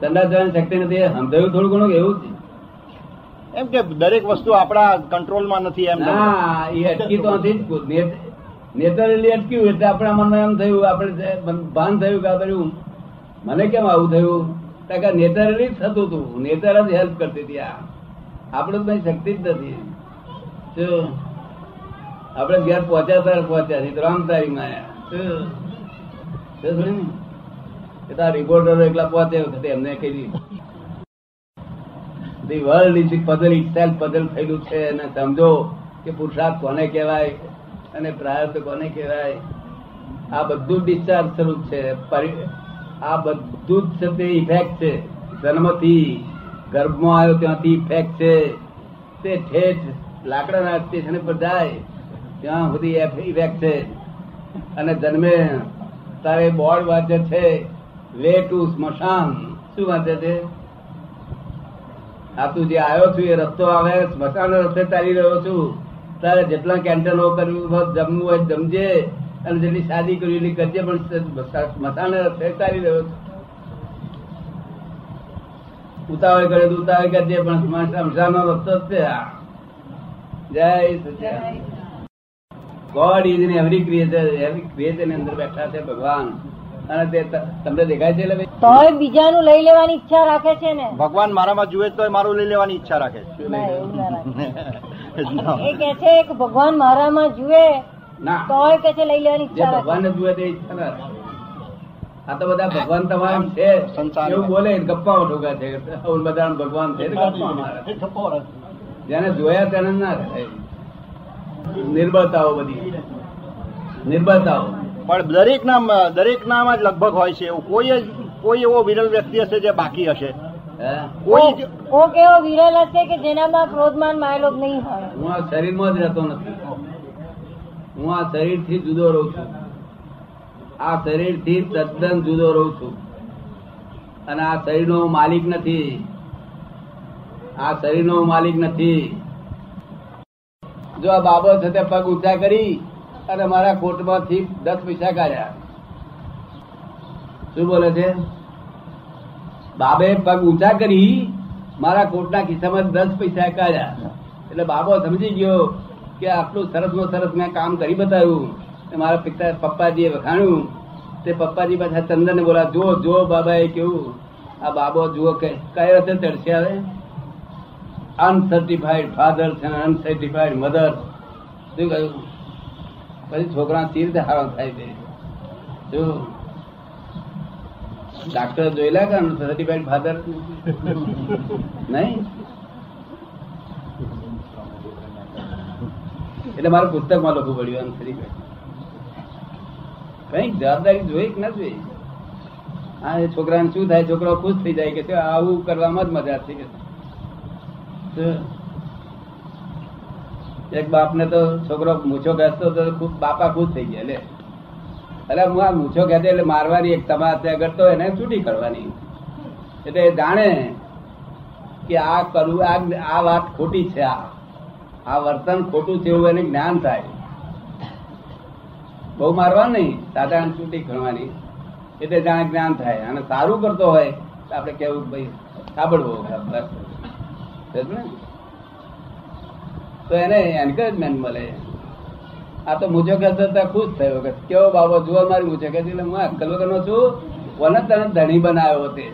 સંદાસ જવાની શક્તિ નથી, સમજાયું થોડું ઘણું એવું જ. એમ કે દરેક વસ્તુ આપણા કંટ્રોલમાં નથી એમ. હા, એ અટકી તો નથી જ, નેચરલી અટક્યું એટલે આપણા મનમાં એમ થયું, આપણે ભાન થયું કે આ કર્યું મને કેમ આવું થયું, કે નેચરલી જ થતું હતું, નેચર જ હેલ્પ કરતી હતી. આ આપણે તો કઈ શક્તિ જ નથી. આપણે ઘેર પહોંચ્યા ત્યારે પહોંચ્યા છીએ ત્રણ તારીખમાં, રિપોર્ટરો એકલા પહોંચ્યા એમને કહી the world is puzzle itself, puzzle થયેલું છે. અને સમજો કે પુરુષાર્થ કોને કહેવાય અને પ્રાર્થ કોને કહેવાય. આ બધું ડિસ્ચાર્જ થયું છે, આ બધું જ છે તે ઇફેક્ટ છે. જન્મથી ગર્ભમાં આવ્યો ત્યાંથી ઇફેક્ટ છે, તે ઠેઠ લાકડા નાખતી છે પર જાય ત્યાં સુધી ઇફેક્ટ છે. અને જન્મે તારે બોર્ડ વાંચે છે વે ટુ સ્મશાન, શું વાંચે છે? આ તું જે આવ્યો છું એ રસ્તો આવે, સ્મશાનનો રસ્તે ચાલી રહ્યો છું. તારે જેટલા કેન્ટલો કર્યું જમવું હોય જમજે, અને જેટલી શાદી કરી એટલી કરજે, પણ સ્મશાનના રસ્તે ચાલી રહ્યો છું. ઉતાવળ કરે તો ઉતાવળ કરજે, પણ સ્મશાનનો રસ્તો જ છે. જય Sachchidanand. God is in every creature, every creature ની અંદર બેઠા છે ભગવાન. અને તે તમને દેખાય છે તો બીજાનું લઈ લેવાની ઈચ્છા રાખે છે ને. ભગવાન મારામાં જુએ તો મારું લઈ લેવાની ઈચ્છા રાખે છે. એ કહે છે કે ભગવાન મારામાં જુએ તો કે છે લઈ લેવાની ઈચ્છા રાખે. ભગવાન જુએ તે ઈચ્છા ના રાખે. આ તો બધા ભગવાન તમામ છે એવું બોલે, ગપ્પા ઠોકા છે બધા ભગવાન છે. જેને જોયા તેને ના થાય. નિર્બળતાઓ, બધી નિર્બળતાઓ, પણ દરેક નામ જ લગભગ હોય છે. એવું કોઈ એવો વિરલ વ્યક્તિ હશે જે બાકી હશે. કોઈ એવો વિરલ હશે કે જેનામાં ક્રોધમાન માયેલો નહીં હોય. હું આ શરીરમાં જ રહેતો નથી, હું આ શરીરથી જુદો રહું છું, આ શરીરથી તદ્દન જુદો રહું છું. અને આ શરીરનો હું માલિક નથી, આ શરીરનો હું માલિક નથી. જો આ બાબત છે તે પગ ઊંચા કરી અને મારા કોટમાંથી 10 પૈસા કાઢ્યા. શું બોલે છે? બાબે પગ ઊંચા કરી મારા કોટના ખિસ્સામાં 10 પૈસા કાઢ્યા. એટલે બાબો સમજી ગયો કે આટલું સરસ મેં કામ કરી બતાવ્યું. મારા પિતા પપ્પાજીએ વખાણ્યું. તે પપ્પાજી પાછા ચંદનને બોલા, જો બાબાએ કેવું આ બાબો જુઓ કે કયો હશે ચડશે. હવે અનસર્ટિફાઈડ ફાધર છે, અનસર્ટિફાઈડ મધર. શું કહ્યું? પછી છોકરા તીર હારો થાય છે. જો ડાક્ટર જોયેલા કે સર્ટિફાઈડ ફાધર નહીં. એટલે મારું પુસ્તકમાં લખવું પડ્યું આમ સર્ટિફાઈડ. કઈ જવાબદારી જોઈ કે ના જોઈ? હા, એ છોકરાને શું થાય? છોકરો ખુશ થઈ જાય કે આવું કરવામાં જ મજા થઈ ગઈ. એક બાપ ને તો છોકરો મૂછો ઘસતો હતો, બાપા ખુશ થઈ ગયા. લે એટલે હું આ મૂછો ઘેતે એટલે મારવાની એક તમાર ત્યાં કરતો એને છૂટી કરવાની. એટલે જાણે કે આ કરવું, આ વાત ખોટી છે, આ વર્તન ખોટું છે એવું એને જ્ઞાન થાય. બહુ મારવા નહીં, સાધારણ છૂટી કરવાની. એટલે જાણે જ્ઞાન થાય. અને સારું કરતો હોય તો આપણે કેવું ભાઈ સાંભળવું, બસ ને તો એને એન્કરેજમેન્ટ મળે. આ તો મૂછો કરતા ખુશ થયો કે કેવો બાબો જુઓ મારી મૂછો કે હું અક્કલ વગરનો છું, વનતને ધણી બનાવ્યો તે.